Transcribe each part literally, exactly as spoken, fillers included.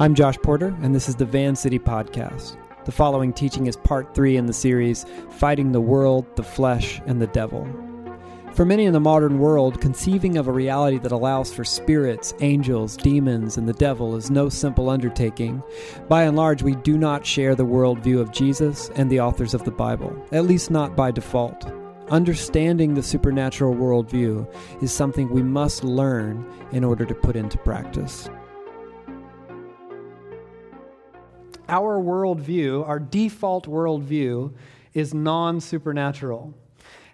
I'm Josh Porter, and this is the Van City Podcast. The following teaching is part three in the series, Fighting the World, the Flesh, and the Devil. For many in the modern world, conceiving of a reality that allows for spirits, angels, demons, and the devil is no simple undertaking. By and large, we do not share the worldview of Jesus and the authors of the Bible, at least not by default. Understanding the supernatural worldview is something we must learn in order to put into practice. Our worldview, our default worldview, is non-supernatural.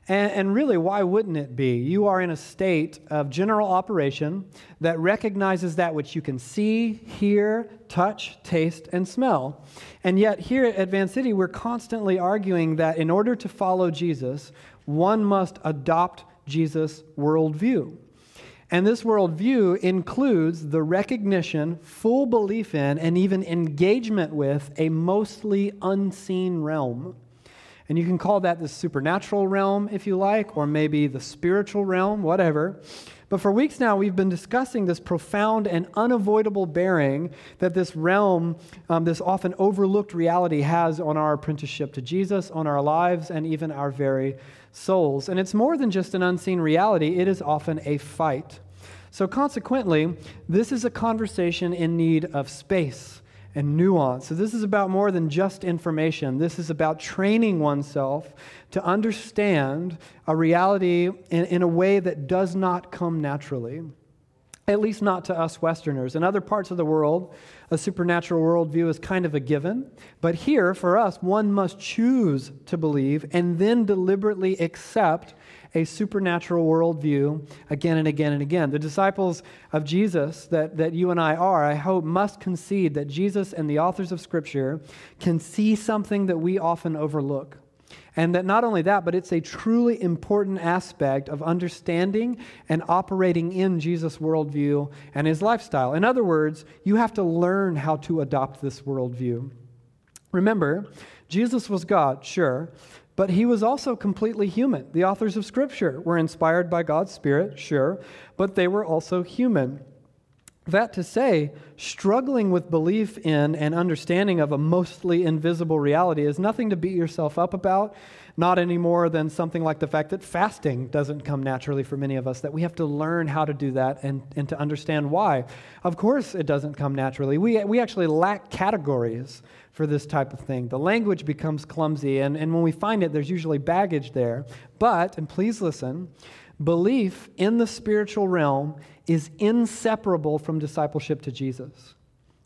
And, and really, why wouldn't it be? You are in a state of general operation that recognizes that which you can see, hear, touch, taste, and smell. And yet here at Van City, we're constantly arguing that in order to follow Jesus, one must adopt Jesus' worldview. And this worldview includes the recognition, full belief in, and even engagement with a mostly unseen realm. And you can call that the supernatural realm, if you like, or maybe the spiritual realm, whatever. But for weeks now, we've been discussing this profound and unavoidable bearing that this realm, um, this often overlooked reality, has on our apprenticeship to Jesus, on our lives, and even our very souls. And it's more than just an unseen reality. It is often a fight. So consequently, this is a conversation in need of space and nuance. So this is about more than just information. This is about training oneself to understand a reality in, in a way that does not come naturally, at least not to us Westerners. In other parts of the world, a supernatural worldview is kind of a given. But here, for us, one must choose to believe and then deliberately accept a supernatural worldview again and again and again. The disciples of Jesus that, that you and I are, I hope, must concede that Jesus and the authors of Scripture can see something that we often overlook. And that not only that, but it's a truly important aspect of understanding and operating in Jesus' worldview and his lifestyle. In other words, you have to learn how to adopt this worldview. Remember, Jesus was God, sure, but he was also completely human. The authors of Scripture were inspired by God's Spirit, sure, but they were also human. That to say, struggling with belief in and understanding of a mostly invisible reality is nothing to beat yourself up about, not any more than something like the fact that fasting doesn't come naturally for many of us, that we have to learn how to do that and, and to understand why. Of course it doesn't come naturally. We we actually lack categories for this type of thing. The language becomes clumsy, and, and when we find it, there's usually baggage there. But, and please listen, belief in the spiritual realm is inseparable from discipleship to Jesus.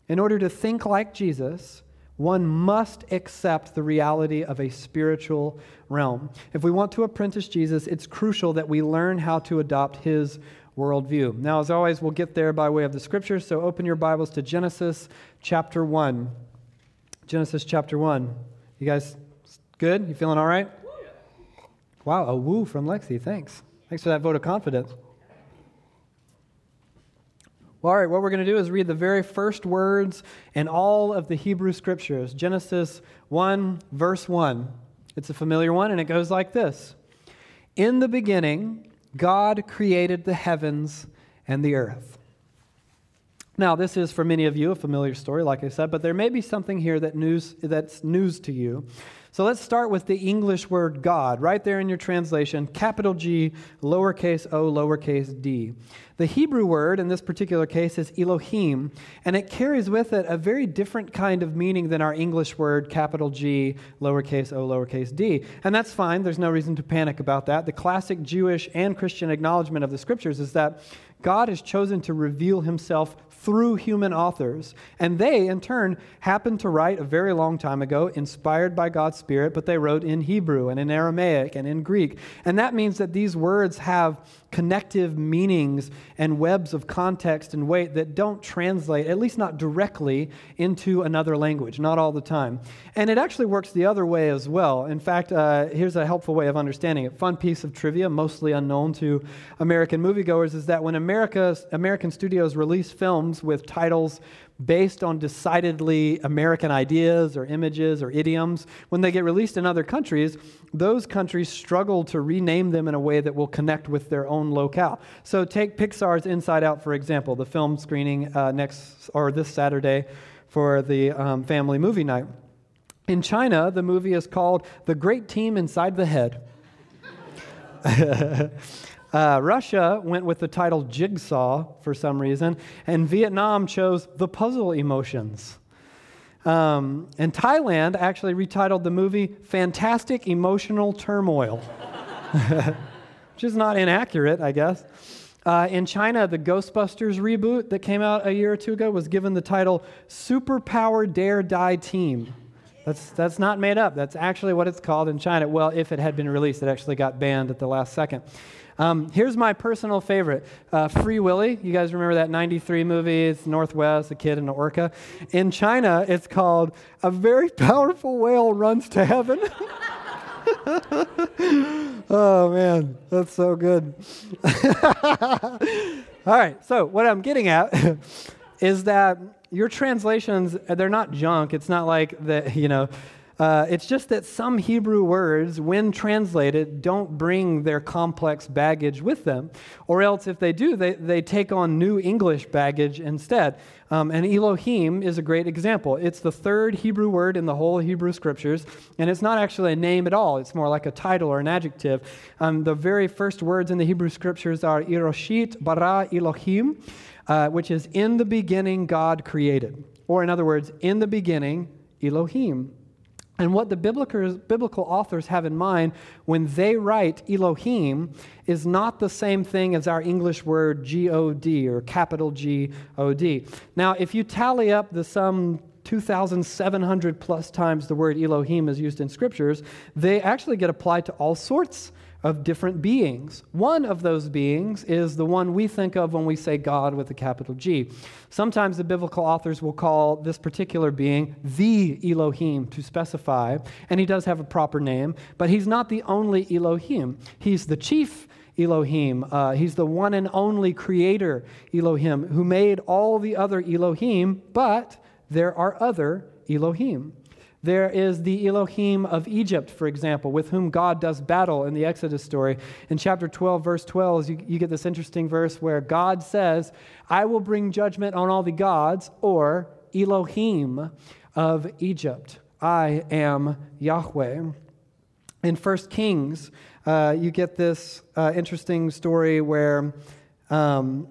In order to think like Jesus, one must accept the reality of a spiritual realm. If we want to apprentice Jesus, it's crucial that we learn how to adopt his worldview. Now, as always, we'll get there by way of the Scriptures, so open your Bibles to Genesis chapter one. Genesis chapter one. You guys good? You feeling all right? Wow, a woo from Lexi. Thanks. Thanks for that vote of confidence. Well, all right, what we're going to do is read the very first words in all of the Hebrew Scriptures. Genesis one, verse one. It's a familiar one, and it goes like this. In the beginning, God created the heavens and the earth. Now, this is for many of you a familiar story, like I said, but there may be something here that news that's news to you. So let's start with the English word God, right there in your translation, capital G, lowercase o, lowercase d. The Hebrew word in this particular case is Elohim, and it carries with it a very different kind of meaning than our English word, capital G, lowercase o, lowercase d. And that's fine. There's no reason to panic about that. The classic Jewish and Christian acknowledgement of the Scriptures is that God has chosen to reveal himself through human authors, and they, in turn, happened to write a very long time ago, inspired by God's Spirit, but they wrote in Hebrew and in Aramaic and in Greek. And that means that these words have connective meanings and webs of context and weight that don't translate, at least not directly, into another language, not all the time. And it actually works the other way as well. In fact, uh, here's a helpful way of understanding it. Fun piece of trivia, mostly unknown to American moviegoers, is that when America's, American studios release films with titles based on decidedly American ideas or images or idioms, when they get released in other countries, those countries struggle to rename them in a way that will connect with their own locale. So take Pixar's Inside Out, for example, the film screening uh, next or this Saturday for the um, family movie night. In China, the movie is called The Great Team Inside the Head. Uh, Russia went with the title Jigsaw for some reason, and Vietnam chose The Puzzle Emotions. Um, and Thailand actually retitled the movie Fantastic Emotional Turmoil, which is not inaccurate, I guess. Uh, in China, the Ghostbusters reboot that came out a year or two ago was given the title Superpower Dare Die Team. That's that's not made up. That's actually what it's called in China. Well, if it had been released, it actually got banned at the last second. Um, here's my personal favorite, uh, Free Willy. You guys remember that ninety-three movie? It's Northwest, a kid and an orca. In China, it's called A Very Powerful Whale Runs to Heaven. Oh, man, that's so good. All right, so what I'm getting at is that your translations, they're not junk. It's not like that, you know, uh, it's just that some Hebrew words, when translated, don't bring their complex baggage with them, or else if they do, they, they take on new English baggage instead. Um, and Elohim is a great example. It's the third Hebrew word in the whole Hebrew Scriptures, and it's not actually a name at all. It's more like a title or an adjective. Um, the very first words in the Hebrew Scriptures are Iroshit bara Elohim, Uh, which is in the beginning God created. Or in other words, in the beginning, Elohim. And what the biblical, biblical authors have in mind when they write Elohim is not the same thing as our English word G O D or capital G O D. Now, if you tally up the sum two thousand seven hundred plus times the word Elohim is used in Scriptures, they actually get applied to all sorts of different beings. One of those beings is the one we think of when we say God with a capital G. Sometimes the biblical authors will call this particular being the Elohim to specify, and he does have a proper name, but he's not the only Elohim. He's the chief Elohim. Uh, he's the one and only creator Elohim who made all the other Elohim, but there are other Elohim. There is the Elohim of Egypt, for example, with whom God does battle in the Exodus story. In chapter twelve, verse twelve, you, you get this interesting verse where God says, I will bring judgment on all the gods, or Elohim of Egypt. I am Yahweh. In First Kings, uh, you get this uh, interesting story where um,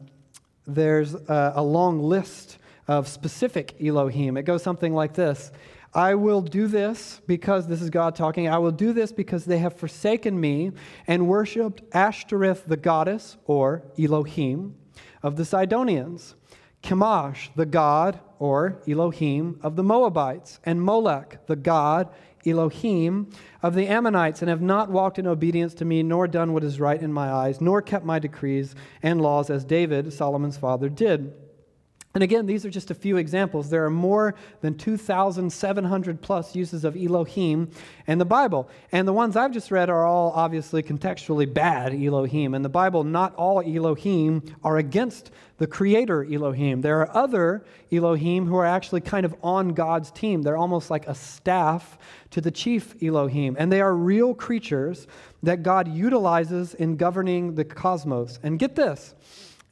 there's a, a long list of specific Elohim. It goes something like this. I will do this because, this is God talking, I will do this because they have forsaken me and worshipped Ashtoreth the goddess, or Elohim, of the Sidonians, Chemosh the god, or Elohim, of the Moabites, and Molech the god, Elohim, of the Ammonites, and have not walked in obedience to me, nor done what is right in my eyes, nor kept my decrees and laws as David, Solomon's father, did. And again, these are just a few examples. There are more than two thousand seven hundred plus uses of Elohim in the Bible. And the ones I've just read are all obviously contextually bad Elohim. In the Bible, not all Elohim are against the creator Elohim. There are other Elohim who are actually kind of on God's team. They're almost like a staff to the chief Elohim. And they are real creatures that God utilizes in governing the cosmos. And get this.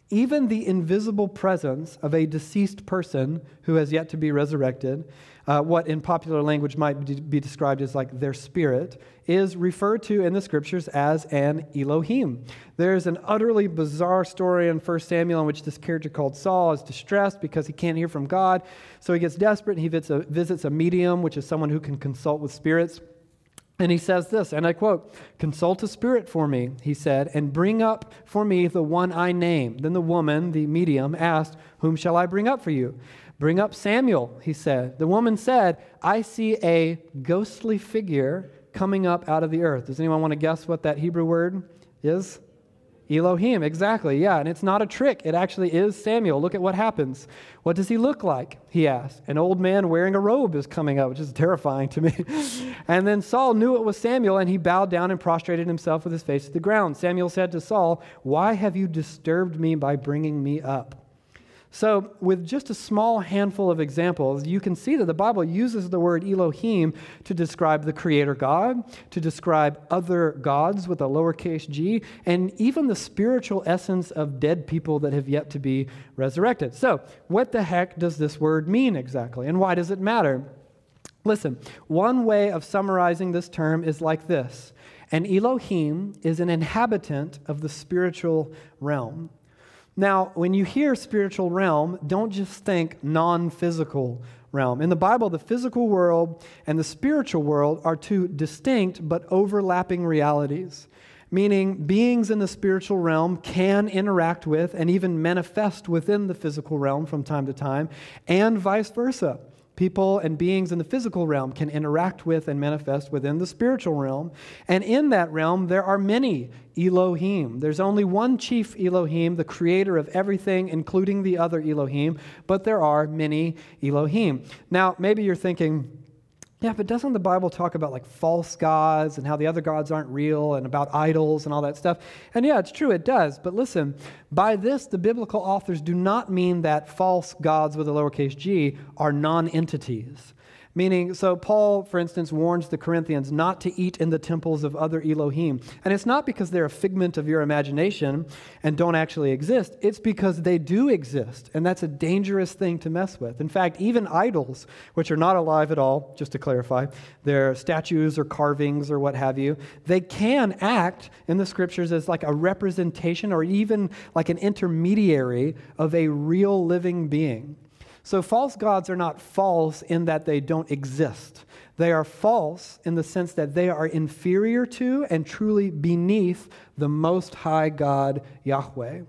Even the invisible presence of a deceased person who has yet to be resurrected, uh, what in popular language might be described as like their spirit, is referred to in the Scriptures as an Elohim. There's an utterly bizarre story in First Samuel in which this character called Saul is distressed because he can't hear from God. So he gets desperate and he visits a, visits a medium, which is someone who can consult with spirits. And he says this, and I quote, consult a spirit for me, he said, and bring up for me the one I name. Then the woman, the medium, asked, whom shall I bring up for you? Bring up Samuel, he said. The woman said, I see a ghostly figure coming up out of the earth. Does anyone want to guess what that Hebrew word is? Elohim, exactly, yeah, and it's not a trick. It actually is Samuel. Look at what happens. What does he look like, he asked. An old man wearing a robe is coming up, which is terrifying to me. And then Saul knew it was Samuel, and he bowed down and prostrated himself with his face to the ground. Samuel said to Saul, why have you disturbed me by bringing me up? So with just a small handful of examples, you can see that the Bible uses the word Elohim to describe the creator God, to describe other gods with a lowercase g, and even the spiritual essence of dead people that have yet to be resurrected. So what the heck does this word mean exactly, and why does it matter? Listen, one way of summarizing this term is like this. An Elohim is an inhabitant of the spiritual realm. Now, when you hear spiritual realm, don't just think non-physical realm. In the Bible, the physical world and the spiritual world are two distinct but overlapping realities, meaning beings in the spiritual realm can interact with and even manifest within the physical realm from time to time, and vice versa. People and beings in the physical realm can interact with and manifest within the spiritual realm. And in that realm, there are many Elohim. There's only one chief Elohim, the creator of everything, including the other Elohim, but there are many Elohim. Now, maybe you're thinking, yeah, but doesn't the Bible talk about like false gods and how the other gods aren't real and about idols and all that stuff? And yeah, it's true, it does. But listen, by this, the biblical authors do not mean that false gods with a lowercase g are non-entities. Meaning, so Paul, for instance, warns the Corinthians not to eat in the temples of other Elohim. And it's not because they're a figment of your imagination and don't actually exist. It's because they do exist, and that's a dangerous thing to mess with. In fact, even idols, which are not alive at all, just to clarify, they're statues or carvings or what have you, they can act in the scriptures as like a representation or even like an intermediary of a real living being. So false gods are not false in that they don't exist. They are false in the sense that they are inferior to and truly beneath the Most High God, Yahweh.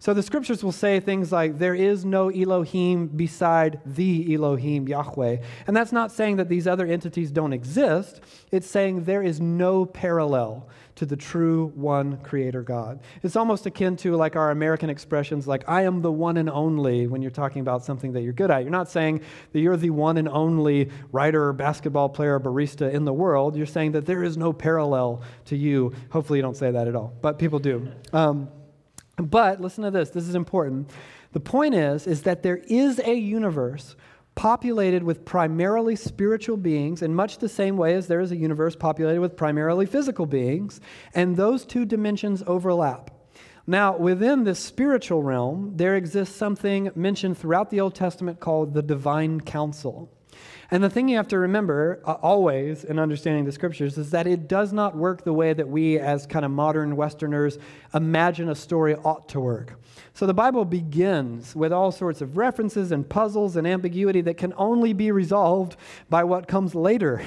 So the scriptures will say things like, there is no Elohim beside the Elohim, Yahweh. And that's not saying that these other entities don't exist. It's saying there is no parallel to the true one creator God. It's almost akin to like our American expressions like, I am the one and only, when you're talking about something that you're good at. You're not saying that you're the one and only writer, basketball player, barista in the world. You're saying that there is no parallel to you. Hopefully you don't say that at all, but people do. Um, But listen to this, this is important. The point is, is that there is a universe populated with primarily spiritual beings in much the same way as there is a universe populated with primarily physical beings, and those two dimensions overlap. Now, within this spiritual realm, there exists something mentioned throughout the Old Testament called the divine council. And the thing you have to remember uh, always in understanding the scriptures is that it does not work the way that we as kind of modern Westerners imagine a story ought to work. So the Bible begins with all sorts of references and puzzles and ambiguity that can only be resolved by what comes later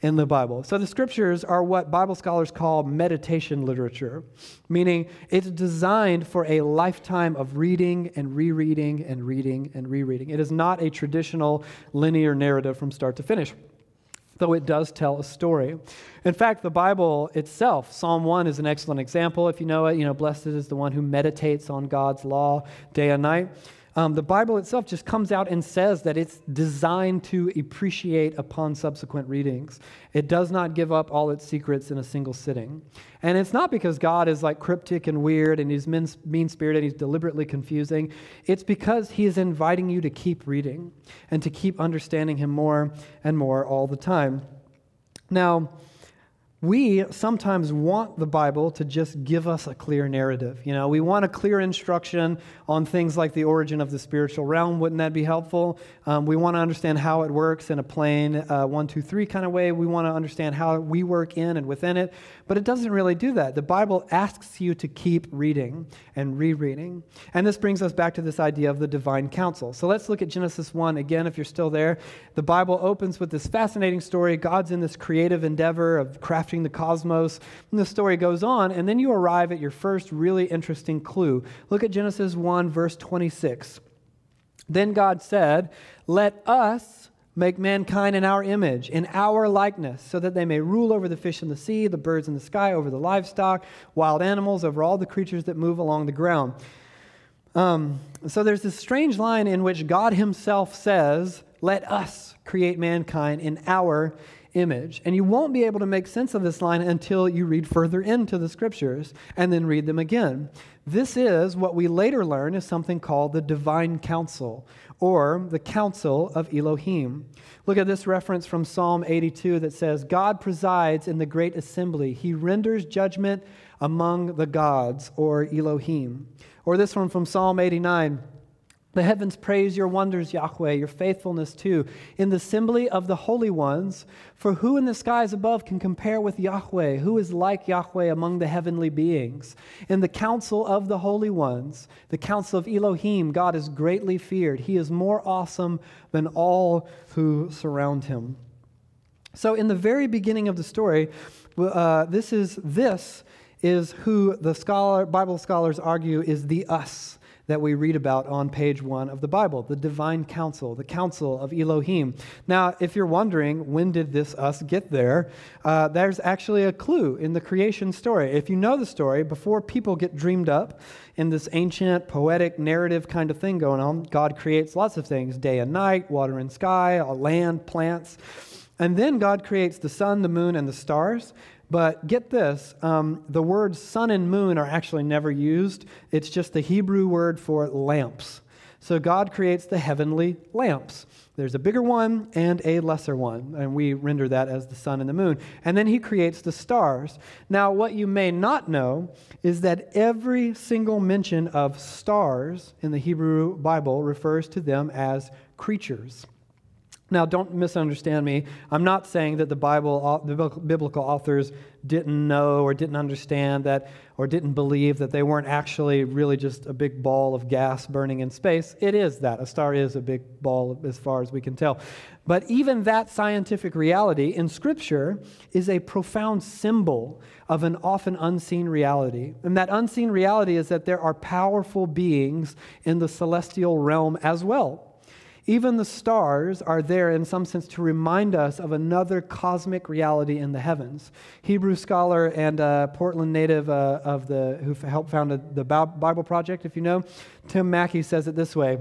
in the Bible. So the scriptures are what Bible scholars call meditation literature, meaning it's designed for a lifetime of reading and rereading and reading and rereading. It is not a traditional linear narrative from start to finish, though it does tell a story. In fact, the Bible itself, Psalm one is an excellent example. If you know it, you know, blessed is the one who meditates on God's law day and night. Um, the Bible itself just comes out and says that it's designed to appreciate upon subsequent readings. It does not give up all its secrets in a single sitting. And it's not because God is like cryptic and weird and he's mean-spirited and he's deliberately confusing. It's because he is inviting you to keep reading and to keep understanding him more and more all the time. Now, we sometimes want the Bible to just give us a clear narrative. You know, we want a clear instruction on things like the origin of the spiritual realm. Wouldn't that be helpful? Um, we want to understand how it works in a plain uh, one, two, three kind of way. We want to understand how we work in and within it. But it doesn't really do that. The Bible asks you to keep reading and rereading. And this brings us back to this idea of the divine counsel. So let's look at Genesis one again, if you're still there. The Bible opens with this fascinating story. God's in this creative endeavor of crafting the cosmos, and the story goes on, and then you arrive at your first really interesting clue. Look at Genesis one, verse twenty-six. Then God said, let us make mankind in our image, in our likeness, so that they may rule over the fish in the sea, the birds in the sky, over the livestock, wild animals, over all the creatures that move along the ground. Um, so there's this strange line in which God himself says, let us create mankind in our image. And you won't be able to make sense of this line until you read further into the scriptures and then read them again. This is what we later learn is something called the divine counsel, or the counsel of Elohim. Look at this reference from Psalm eighty-two that says, God presides in the great assembly. He renders judgment among the gods, or Elohim. Or this one from Psalm eighty-nine, the heavens praise your wonders, Yahweh, your faithfulness too, in the assembly of the holy ones. For who in the skies above can compare with Yahweh? Who is like Yahweh among the heavenly beings? In the council of the holy ones, the council of Elohim, God is greatly feared. He is more awesome than all who surround him. So in the very beginning of the story, uh, this is this is who the scholar, Bible scholars argue is the us that we read about on page one of the Bible, the divine counsel, the counsel of Elohim. Now, if you're wondering, when did this us get there? Uh, there's actually a clue in the creation story. If you know the story, before people get dreamed up in this ancient poetic narrative kind of thing going on, God creates lots of things, day and night, water and sky, land, plants. And then God creates the sun, the moon, and the stars. But get this, um, the words sun and moon are actually never used. It's just the Hebrew word for lamps. So God creates the heavenly lamps. There's a bigger one and a lesser one, and we render that as the sun and the moon. And then he creates the stars. Now, what you may not know is that every single mention of stars in the Hebrew Bible refers to them as creatures. Now, don't misunderstand me. I'm not saying that the Bible, the biblical authors didn't know or didn't understand that or didn't believe that they weren't actually really just a big ball of gas burning in space. It is that. A star is a big ball as far as we can tell. But even that scientific reality in Scripture is a profound symbol of an often unseen reality. And that unseen reality is that there are powerful beings in the celestial realm as well. Even the stars are there in some sense to remind us of another cosmic reality in the heavens. Hebrew scholar and uh, Portland native uh, of the who helped found the Bible Project, if you know, Tim Mackey says it this way.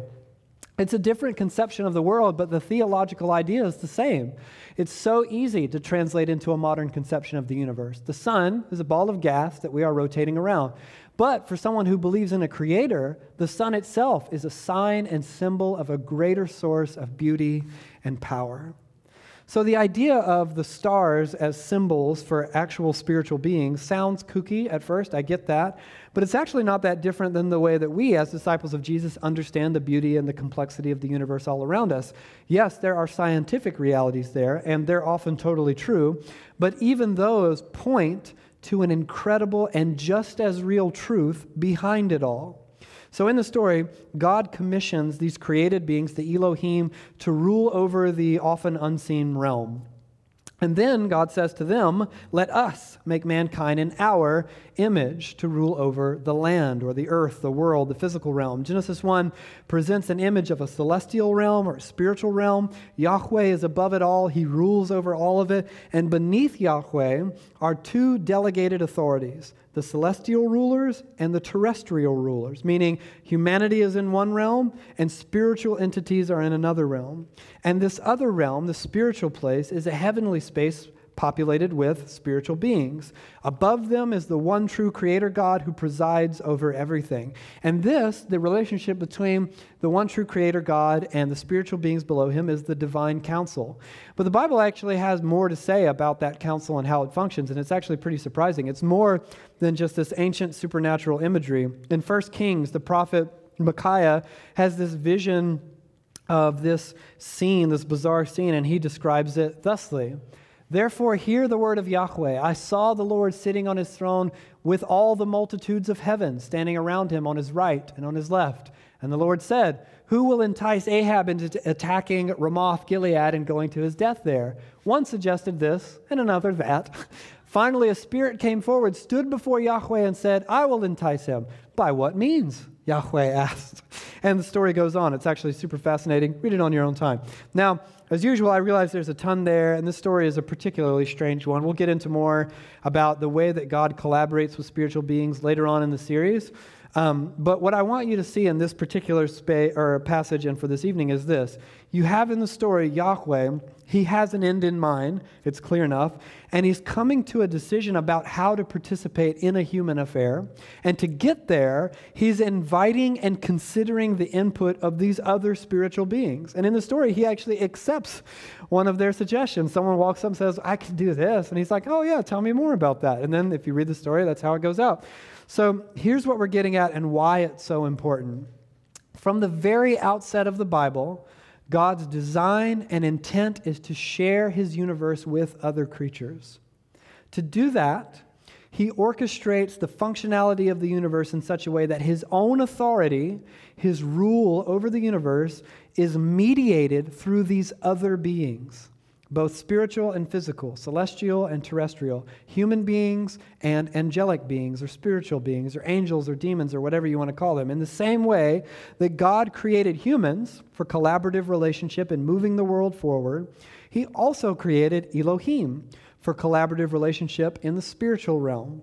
It's a different conception of the world, but the theological idea is the same. It's so easy to translate into a modern conception of the universe. The sun is a ball of gas that we are rotating around. But for someone who believes in a creator, the sun itself is a sign and symbol of a greater source of beauty and power. So the idea of the stars as symbols for actual spiritual beings sounds kooky at first, I get that, but it's actually not that different than the way that we as disciples of Jesus understand the beauty and the complexity of the universe all around us. Yes, there are scientific realities there, and they're often totally true, but even those point to an incredible and just as real truth behind it all. So in the story, God commissions these created beings, the Elohim, to rule over the often unseen realm. And then God says to them, let us make mankind in our image to rule over the land or the earth, the world, the physical realm. Genesis one presents an image of a celestial realm or a spiritual realm. Yahweh is above it all. He rules over all of it. And beneath Yahweh are two delegated authorities, the celestial rulers and the terrestrial rulers, meaning humanity is in one realm and spiritual entities are in another realm. And this other realm, the spiritual place, is a heavenly space populated with spiritual beings. Above them is the one true creator God who presides over everything. And this, the relationship between the one true creator God and the spiritual beings below him, is the divine counsel. But the Bible actually has more to say about that counsel and how it functions, and it's actually pretty surprising. It's more than just this ancient supernatural imagery. In First Kings, the prophet Micaiah has this vision of this scene, this bizarre scene, and he describes it thusly. Therefore, hear the word of Yahweh. I saw the Lord sitting on his throne with all the multitudes of heaven standing around him on his right and on his left. And the Lord said, who will entice Ahab into attacking Ramoth-Gilead and going to his death there? One suggested this and another that. Finally, a spirit came forward, stood before Yahweh and said, I will entice him. By what means? Yahweh asked. And the story goes on. It's actually super fascinating. Read it on your own time. Now, as usual, I realize there's a ton there, and this story is a particularly strange one. We'll get into more about the way that God collaborates with spiritual beings later on in the series. Um, but what I want you to see in this particular space or passage and for this evening is this. You have in the story Yahweh, he has an end in mind, it's clear enough, and he's coming to a decision about how to participate in a human affair. And to get there, he's inviting and considering the input of these other spiritual beings. And in the story, he actually accepts one of their suggestions. Someone walks up and says, I can do this. And he's like, oh yeah, tell me more about that. And then if you read the story, that's how it goes out. So here's what we're getting at and why it's so important. From the very outset of the Bible, God's design and intent is to share his universe with other creatures. To do that, he orchestrates the functionality of the universe in such a way that his own authority, his rule over the universe, is mediated through these other beings, both spiritual and physical, celestial and terrestrial, human beings and angelic beings or spiritual beings or angels or demons or whatever you want to call them. In the same way that God created humans for collaborative relationship and moving the world forward, he also created Elohim for collaborative relationship in the spiritual realm.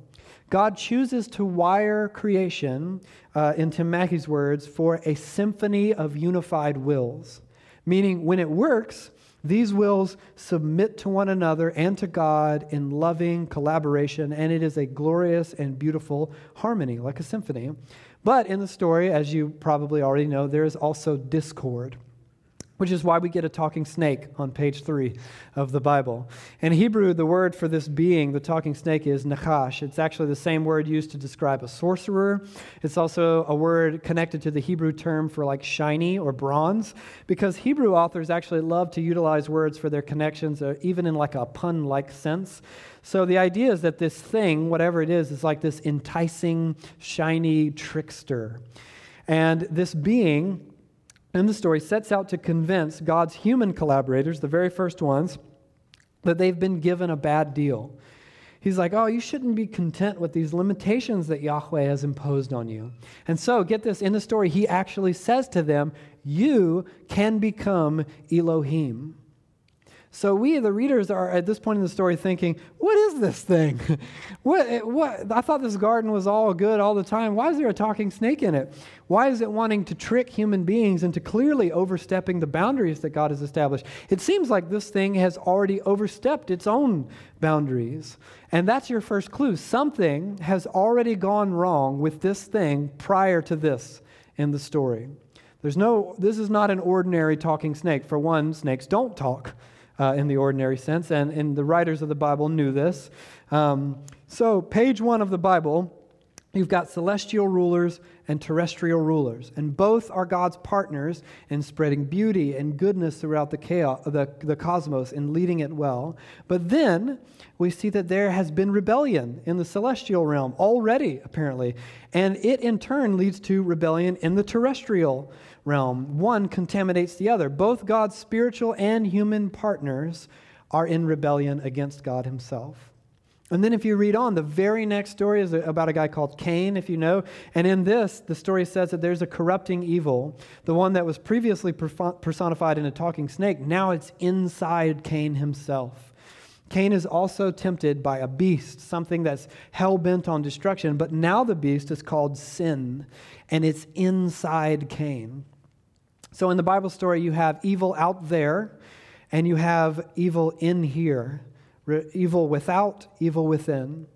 God chooses to wire creation, uh, in Tim Mackey's words, for a symphony of unified wills, meaning when it works, these wills submit to one another and to God in loving collaboration, and it is a glorious and beautiful harmony, like a symphony. But in the story, as you probably already know, there is also discord, which is why we get a talking snake on page three of the Bible. In Hebrew, the word for this being, the talking snake, is nachash. It's actually the same word used to describe a sorcerer. It's also a word connected to the Hebrew term for like shiny or bronze, because Hebrew authors actually love to utilize words for their connections, even in like a pun-like sense. So the idea is that this thing, whatever it is, is like this enticing, shiny trickster. And this being, and the story, sets out to convince God's human collaborators, the very first ones, that they've been given a bad deal. He's like, oh, you shouldn't be content with these limitations that Yahweh has imposed on you. And so, get this, in the story, he actually says to them, you can become Elohim. So we, the readers, are at this point in the story thinking, what is this thing? What? What? I thought this garden was all good all the time. Why is there a talking snake in it? Why is it wanting to trick human beings into clearly overstepping the boundaries that God has established? It seems like this thing has already overstepped its own boundaries. And that's your first clue. Something has already gone wrong with this thing prior to this in the story. There's no. This is not an ordinary talking snake. For one, snakes don't talk. Uh, in the ordinary sense, and, and the writers of the Bible knew this. Um, so page one of the Bible, you've got celestial rulers and terrestrial rulers, and both are God's partners in spreading beauty and goodness throughout the, chaos, the, the cosmos and leading it well. But then we see that there has been rebellion in the celestial realm already, apparently, and it in turn leads to rebellion in the terrestrial realm. realm. One contaminates the other. Both God's spiritual and human partners are in rebellion against God himself. And then if you read on, the very next story is about a guy called Cain, if you know. And in this, the story says that there's a corrupting evil. The one that was previously personified in a talking snake, now it's inside Cain himself. Cain is also tempted by a beast, something that's hell-bent on destruction, but now the beast is called sin, and it's inside Cain. So in the Bible story, you have evil out there, and you have evil in here, re- evil without, evil within.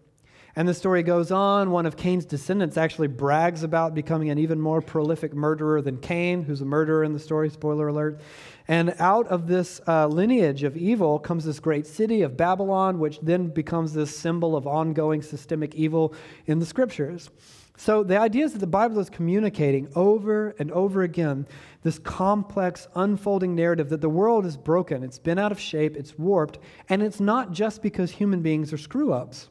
And the story goes on. One of Cain's descendants actually brags about becoming an even more prolific murderer than Cain, who's a murderer in the story, spoiler alert. And out of this uh, lineage of evil comes this great city of Babylon, which then becomes this symbol of ongoing systemic evil in the scriptures. So the idea is that the Bible is communicating over and over again this complex, unfolding narrative that the world is broken, it's been out of shape, it's warped, and it's not just because human beings are screw-ups.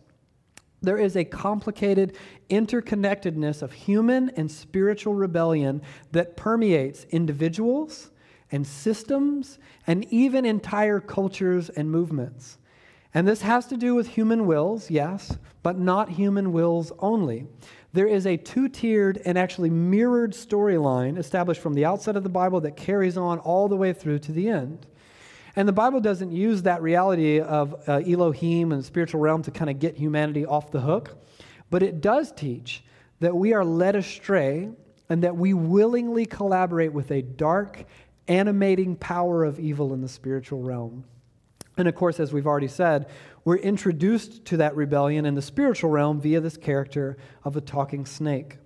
There is a complicated interconnectedness of human and spiritual rebellion that permeates individuals and systems and even entire cultures and movements. And this has to do with human wills, yes, but not human wills only. There is a two-tiered and actually mirrored storyline established from the outset of the Bible that carries on all the way through to the end. And the Bible doesn't use that reality of uh, Elohim and the spiritual realm to kind of get humanity off the hook, but it does teach that we are led astray and that we willingly collaborate with a dark, animating power of evil in the spiritual realm. And of course, as we've already said, we're introduced to that rebellion in the spiritual realm via this character of a talking snake.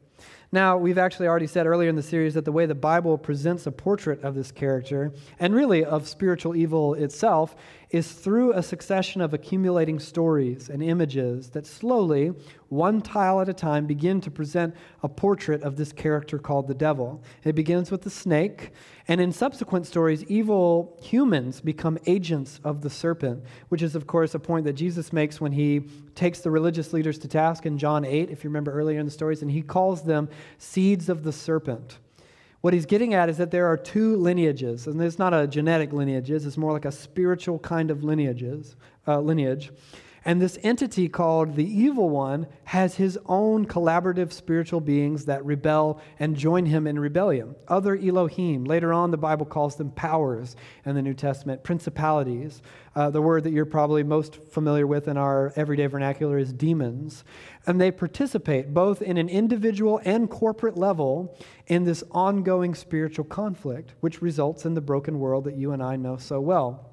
Now, we've actually already said earlier in the series that the way the Bible presents a portrait of this character, and really of spiritual evil itself, is through a succession of accumulating stories and images that slowly, one tile at a time, begin to present a portrait of this character called the devil. It begins with the snake, and in subsequent stories, evil humans become agents of the serpent, which is, of course, a point that Jesus makes when he takes the religious leaders to task in John eight, if you remember earlier in the stories, and he calls them seeds of the serpent. What he's getting at is that there are two lineages, and it's not a genetic lineage, it's more like a spiritual kind of lineages, uh, lineage. And this entity called the evil one has his own collaborative spiritual beings that rebel and join him in rebellion. Other Elohim, later on the Bible calls them powers in the New Testament, principalities. Uh, the word that you're probably most familiar with in our everyday vernacular is demons. And they participate both in an individual and corporate level in this ongoing spiritual conflict, which results in the broken world that you and I know so well.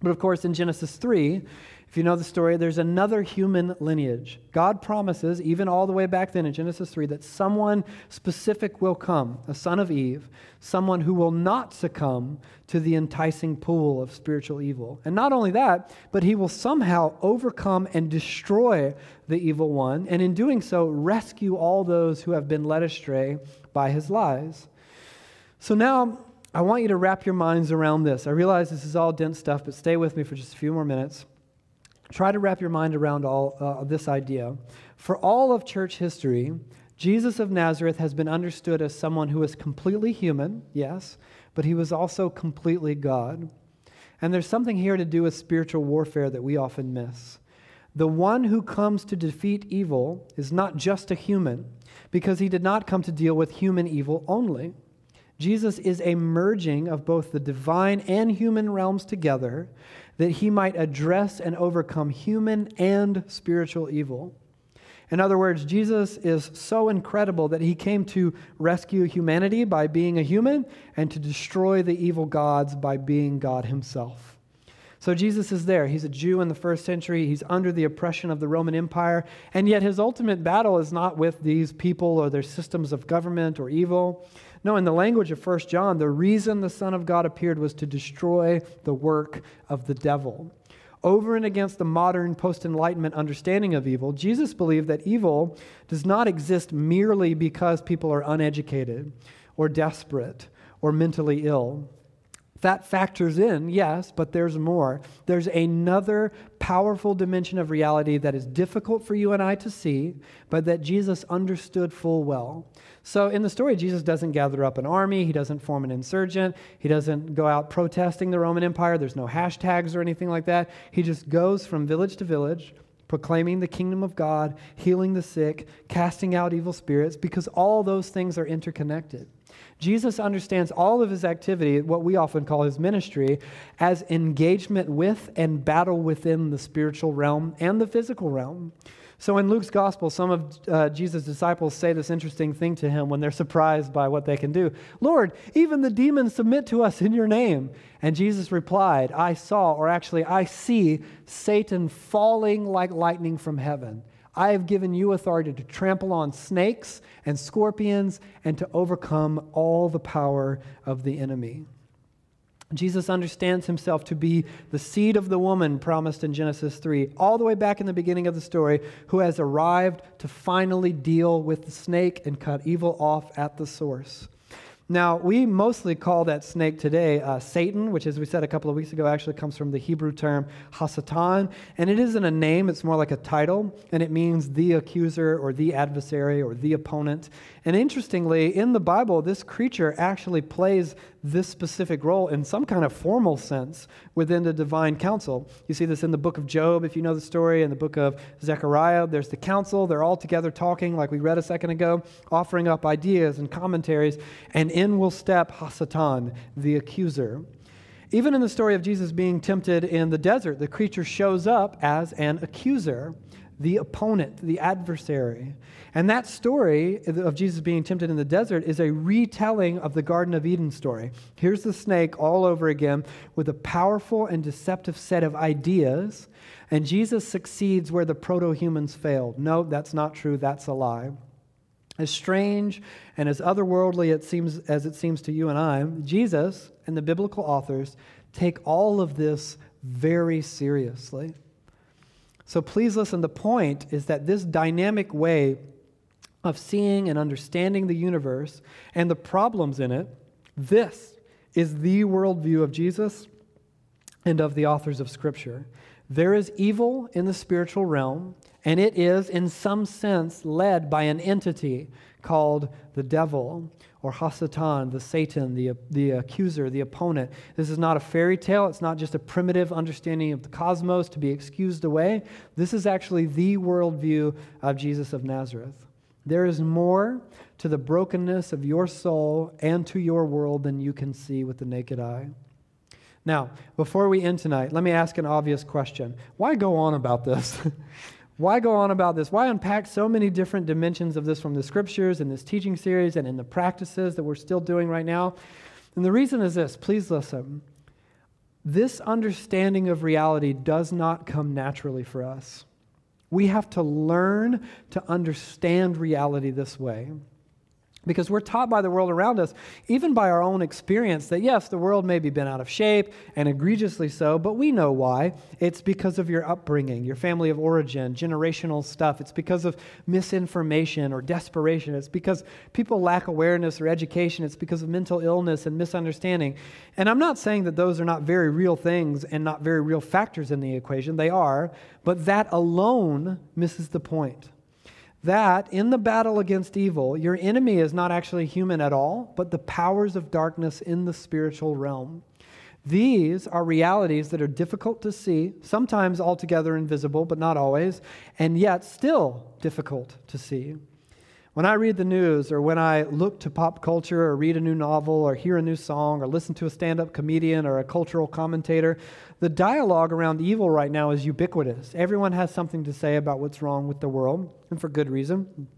But of course, in Genesis three, if you know the story, there's another human lineage. God promises, even all the way back then in Genesis three, that someone specific will come, a son of Eve, someone who will not succumb to the enticing pool of spiritual evil. And not only that, but he will somehow overcome and destroy the evil one, and in doing so, rescue all those who have been led astray by his lies. So now, I want you to wrap your minds around this. I realize this is all dense stuff, but stay with me for just a few more minutes. Try to wrap your mind around all uh, this idea. For all of church history, Jesus of Nazareth has been understood as someone who is completely human, yes, but he was also completely God. And there's something here to do with spiritual warfare that we often miss. The one who comes to defeat evil is not just a human, because he did not come to deal with human evil only. Jesus is a merging of both the divine and human realms together that he might address and overcome human and spiritual evil. In other words, Jesus is so incredible that he came to rescue humanity by being a human and to destroy the evil gods by being God himself. So Jesus is there. He's a Jew in the first century. He's under the oppression of the Roman Empire. And yet his ultimate battle is not with these people or their systems of government or evil. No, in the language of First John, the reason the Son of God appeared was to destroy the work of the devil. Over and against the modern post-Enlightenment understanding of evil, Jesus believed that evil does not exist merely because people are uneducated or desperate or mentally ill. That factors in, yes, but there's more. There's another powerful dimension of reality that is difficult for you and I to see, but that Jesus understood full well. So in the story, Jesus doesn't gather up an army. He doesn't form an insurgent. He doesn't go out protesting the Roman Empire. There's no hashtags or anything like that. He just goes from village to village, proclaiming the kingdom of God, healing the sick, casting out evil spirits, because all those things are interconnected. Jesus understands all of his activity, what we often call his ministry, as engagement with and battle within the spiritual realm and the physical realm. So in Luke's gospel, some of uh, Jesus' disciples say this interesting thing to him when they're surprised by what they can do. "Lord, even the demons submit to us in your name." And Jesus replied, "I saw, or actually I see, Satan falling like lightning from heaven. I have given you authority to trample on snakes and scorpions and to overcome all the power of the enemy." Jesus understands himself to be the seed of the woman promised in Genesis three, all the way back in the beginning of the story, who has arrived to finally deal with the snake and cut evil off at the source. Now, we mostly call that snake today uh, Satan, which, as we said a couple of weeks ago, actually comes from the Hebrew term Hasatan, and it isn't a name, it's more like a title, and it means the accuser or the adversary or the opponent. And interestingly, in the Bible, this creature actually plays this specific role in some kind of formal sense within the divine council. You see this in the book of Job, if you know the story, in the book of Zechariah. There's the council. They're all together talking, like we read a second ago, offering up ideas and commentaries, and in will step Hasatan, the accuser. Even in the story of Jesus being tempted in the desert, the creature shows up as an accuser, the opponent, the adversary. And that story of Jesus being tempted in the desert is a retelling of the Garden of Eden story. Here's the snake all over again with a powerful and deceptive set of ideas, and Jesus succeeds where the proto-humans failed. No, that's not true. That's a lie. As strange and as otherworldly it seems, as it seems to you and I, Jesus and the biblical authors take all of this very seriously. So please listen. The point is that this dynamic way of seeing and understanding the universe and the problems in it, this is the worldview of Jesus and of the authors of Scripture. There is evil in the spiritual realm, and it is, in some sense, led by an entity called the devil, or Hasatan, the Satan, the, the accuser, the opponent. This is not a fairy tale. It's not just a primitive understanding of the cosmos to be excused away. This is actually the worldview of Jesus of Nazareth. There is more to the brokenness of your soul and to your world than you can see with the naked eye. Now, before we end tonight, let me ask an obvious question. Why go on about this? Why go on about this? Why unpack so many different dimensions of this from the Scriptures and this teaching series and in the practices that we're still doing right now? And the reason is this. Please listen. This understanding of reality does not come naturally for us. We have to learn to understand reality this way. Because we're taught by the world around us, even by our own experience, that yes, the world may be bent out of shape and egregiously so, but we know why. It's because of your upbringing, your family of origin, generational stuff. It's because of misinformation or desperation. It's because people lack awareness or education. It's because of mental illness and misunderstanding. And I'm not saying that those are not very real things and not very real factors in the equation. They are, but that alone misses the point. That in the battle against evil, your enemy is not actually human at all, but the powers of darkness in the spiritual realm. These are realities that are difficult to see, sometimes altogether invisible, but not always, and yet still difficult to see. When I read the news, or when I look to pop culture, or read a new novel, or hear a new song, or listen to a stand-up comedian, or a cultural commentator, the dialogue around evil right now is ubiquitous. Everyone has something to say about what's wrong with the world, and for good reason.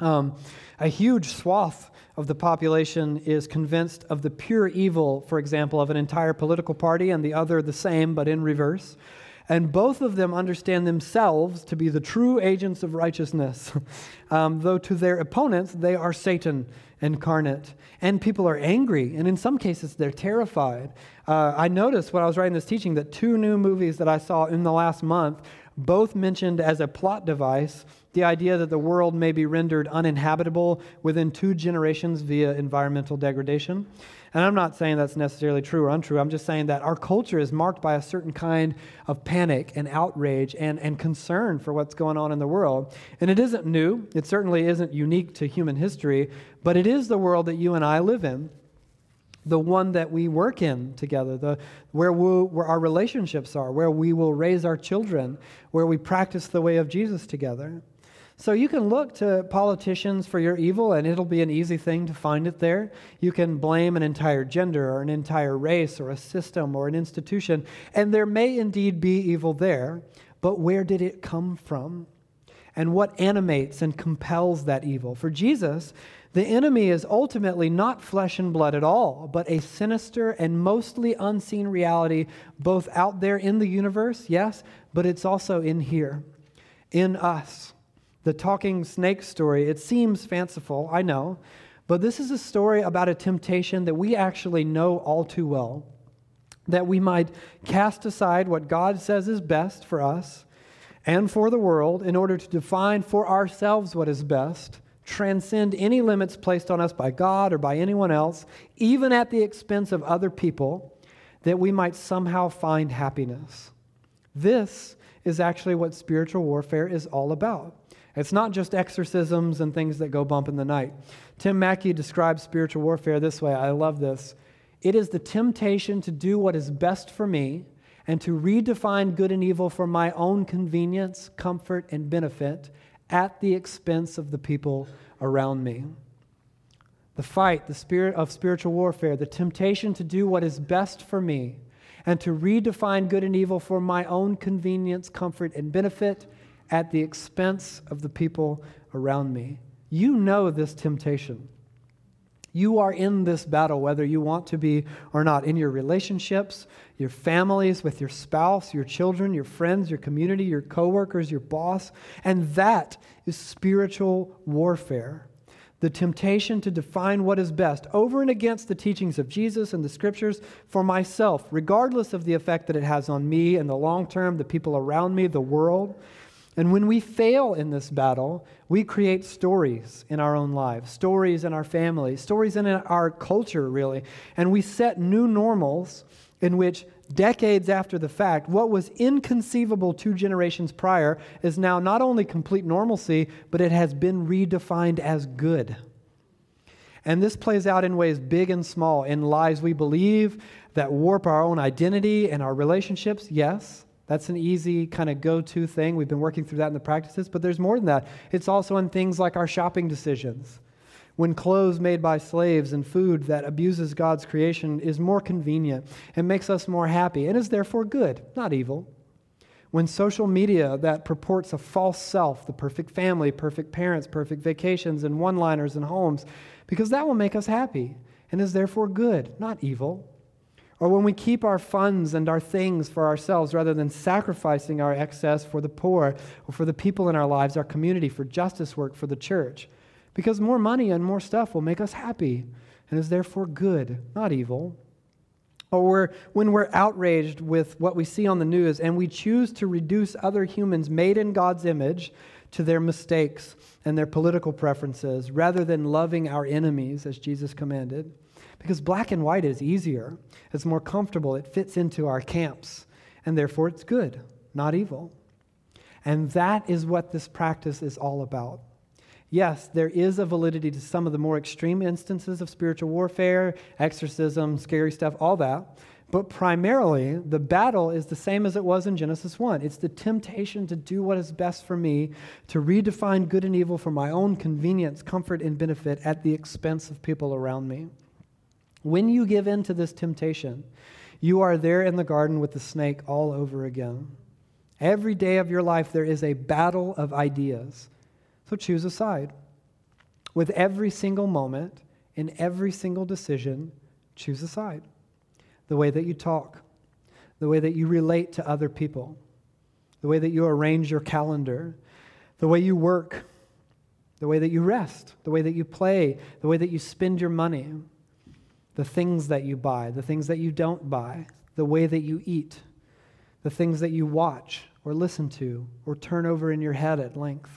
Um, a huge swath of the population is convinced of the pure evil, for example, of an entire political party, and the other the same, but in reverse. And both of them understand themselves to be the true agents of righteousness, um, though to their opponents, they are Satan incarnate. And people are angry, and in some cases, they're terrified. Uh, I noticed when I was writing this teaching that two new movies that I saw in the last month both mentioned as a plot device the idea that the world may be rendered uninhabitable within two generations via environmental degradation. And I'm not saying that's necessarily true or untrue. I'm just saying that our culture is marked by a certain kind of panic and outrage and, and concern for what's going on in the world. And it isn't new. It certainly isn't unique to human history, but it is the world that you and I live in. The one that we work in together, the where, we, where our relationships are, where we will raise our children, where we practice the way of Jesus together. So you can look to politicians for your evil, and it'll be an easy thing to find it there. You can blame an entire gender or an entire race or a system or an institution, and there may indeed be evil there, but where did it come from? And what animates and compels that evil? For Jesus, the enemy is ultimately not flesh and blood at all, but a sinister and mostly unseen reality, both out there in the universe, yes, but it's also in here, in us. The talking snake story, it seems fanciful, I know, but this is a story about a temptation that we actually know all too well, that we might cast aside what God says is best for us and for the world in order to define for ourselves what is best, transcend any limits placed on us by God or by anyone else, even at the expense of other people, that we might somehow find happiness. This is actually what spiritual warfare is all about. It's not just exorcisms and things that go bump in the night. Tim Mackey describes spiritual warfare this way. I love this. It is the temptation to do what is best for me and to redefine good and evil for my own convenience, comfort, and benefit at the expense of the people around me. The fight, the spirit of spiritual warfare, the temptation to do what is best for me and to redefine good and evil for my own convenience, comfort, and benefit at the expense of the people around me. You know this temptation. You are in this battle, whether you want to be or not, in your relationships, your families, with your spouse, your children, your friends, your community, your coworkers, your boss. And that is spiritual warfare. The temptation to define what is best over and against the teachings of Jesus and the scriptures for myself, regardless of the effect that it has on me in the long term, the people around me, the world. And when we fail in this battle, we create stories in our own lives, stories in our families, stories in our culture, really. And we set new normals in which decades after the fact, what was inconceivable two generations prior is now not only complete normalcy, but it has been redefined as good. And this plays out in ways big and small, in lies we believe that warp our own identity and our relationships, yes. That's an easy kind of go-to thing. We've been working through that in the practices, but there's more than that. It's also in things like our shopping decisions, when clothes made by slaves and food that abuses God's creation is more convenient and makes us more happy and is therefore good, not evil. When social media that purports a false self, the perfect family, perfect parents, perfect vacations, and one-liners and homes, because that will make us happy and is therefore good, not evil. Or when we keep our funds and our things for ourselves rather than sacrificing our excess for the poor or for the people in our lives, our community, for justice work, for the church. Because more money and more stuff will make us happy and is therefore good, not evil. Or we're, when we're outraged with what we see on the news and we choose to reduce other humans made in God's image to their mistakes and their political preferences rather than loving our enemies as Jesus commanded. Because black and white is easier, it's more comfortable, it fits into our camps, and therefore it's good, not evil. And that is what this practice is all about. Yes, there is a validity to some of the more extreme instances of spiritual warfare, exorcism, scary stuff, all that. But primarily, the battle is the same as it was in Genesis one. It's the temptation to do what is best for me, to redefine good and evil for my own convenience, comfort, and benefit at the expense of people around me. When you give in to this temptation, you are there in the garden with the snake all over again. Every day of your life, there is a battle of ideas. So choose a side. With every single moment, in every single decision, choose a side. The way that you talk, the way that you relate to other people, the way that you arrange your calendar, the way you work, the way that you rest, the way that you play, the way that you spend your money, the things that you buy, the things that you don't buy, the way that you eat, the things that you watch or listen to or turn over in your head at length.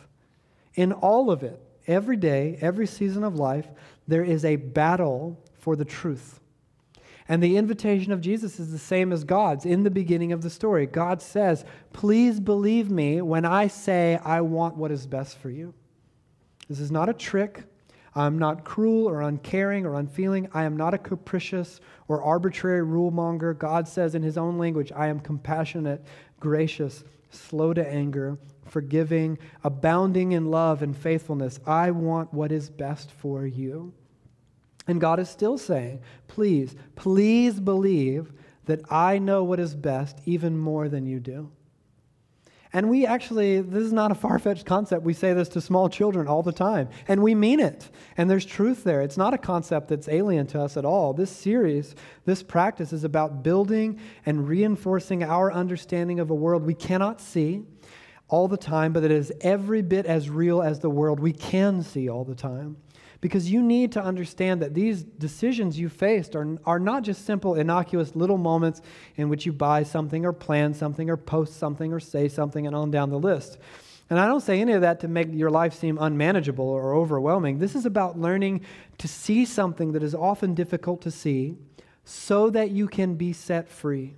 In all of it, every day, every season of life, there is a battle for the truth. And the invitation of Jesus is the same as God's. In the beginning of the story, God says, "Please believe me when I say I want what is best for you." This is not a trick. I'm not cruel or uncaring or unfeeling. I am not a capricious or arbitrary rule monger. God says in his own language, I am compassionate, gracious, slow to anger, forgiving, abounding in love and faithfulness. I want what is best for you. And God is still saying, please, please believe that I know what is best even more than you do. And we actually, this is not a far-fetched concept. We say this to small children all the time, and we mean it. And there's truth there. It's not a concept that's alien to us at all. This series, this practice is about building and reinforcing our understanding of a world we cannot see all the time, but that is every bit as real as the world we can see all the time. Because you need to understand that these decisions you faced are, are not just simple, innocuous little moments in which you buy something or plan something or post something or say something and on down the list. And I don't say any of that to make your life seem unmanageable or overwhelming. This is about learning to see something that is often difficult to see so that you can be set free.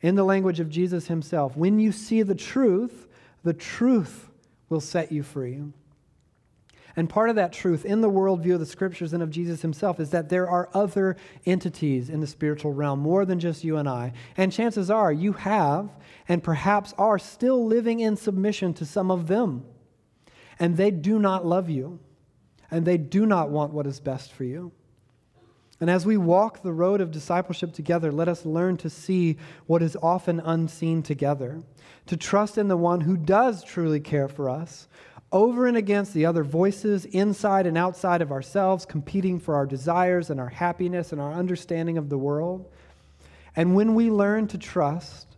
In the language of Jesus himself, when you see the truth, the truth will set you free. And part of that truth in the worldview of the scriptures and of Jesus himself is that there are other entities in the spiritual realm, more than just you and I. And chances are you have and perhaps are still living in submission to some of them. And they do not love you. And they do not want what is best for you. And as we walk the road of discipleship together, let us learn to see what is often unseen together, to trust in the one who does truly care for us, over and against the other voices, inside and outside of ourselves, competing for our desires and our happiness and our understanding of the world. And when we learn to trust,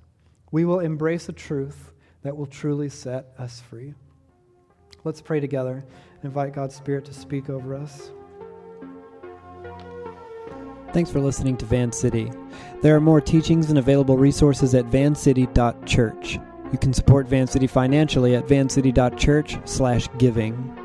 we will embrace a truth that will truly set us free. Let's pray together and invite God's Spirit to speak over us. Thanks for listening to Van City. There are more teachings and available resources at van city dot church. You can support Van City financially at van city dot church slash giving.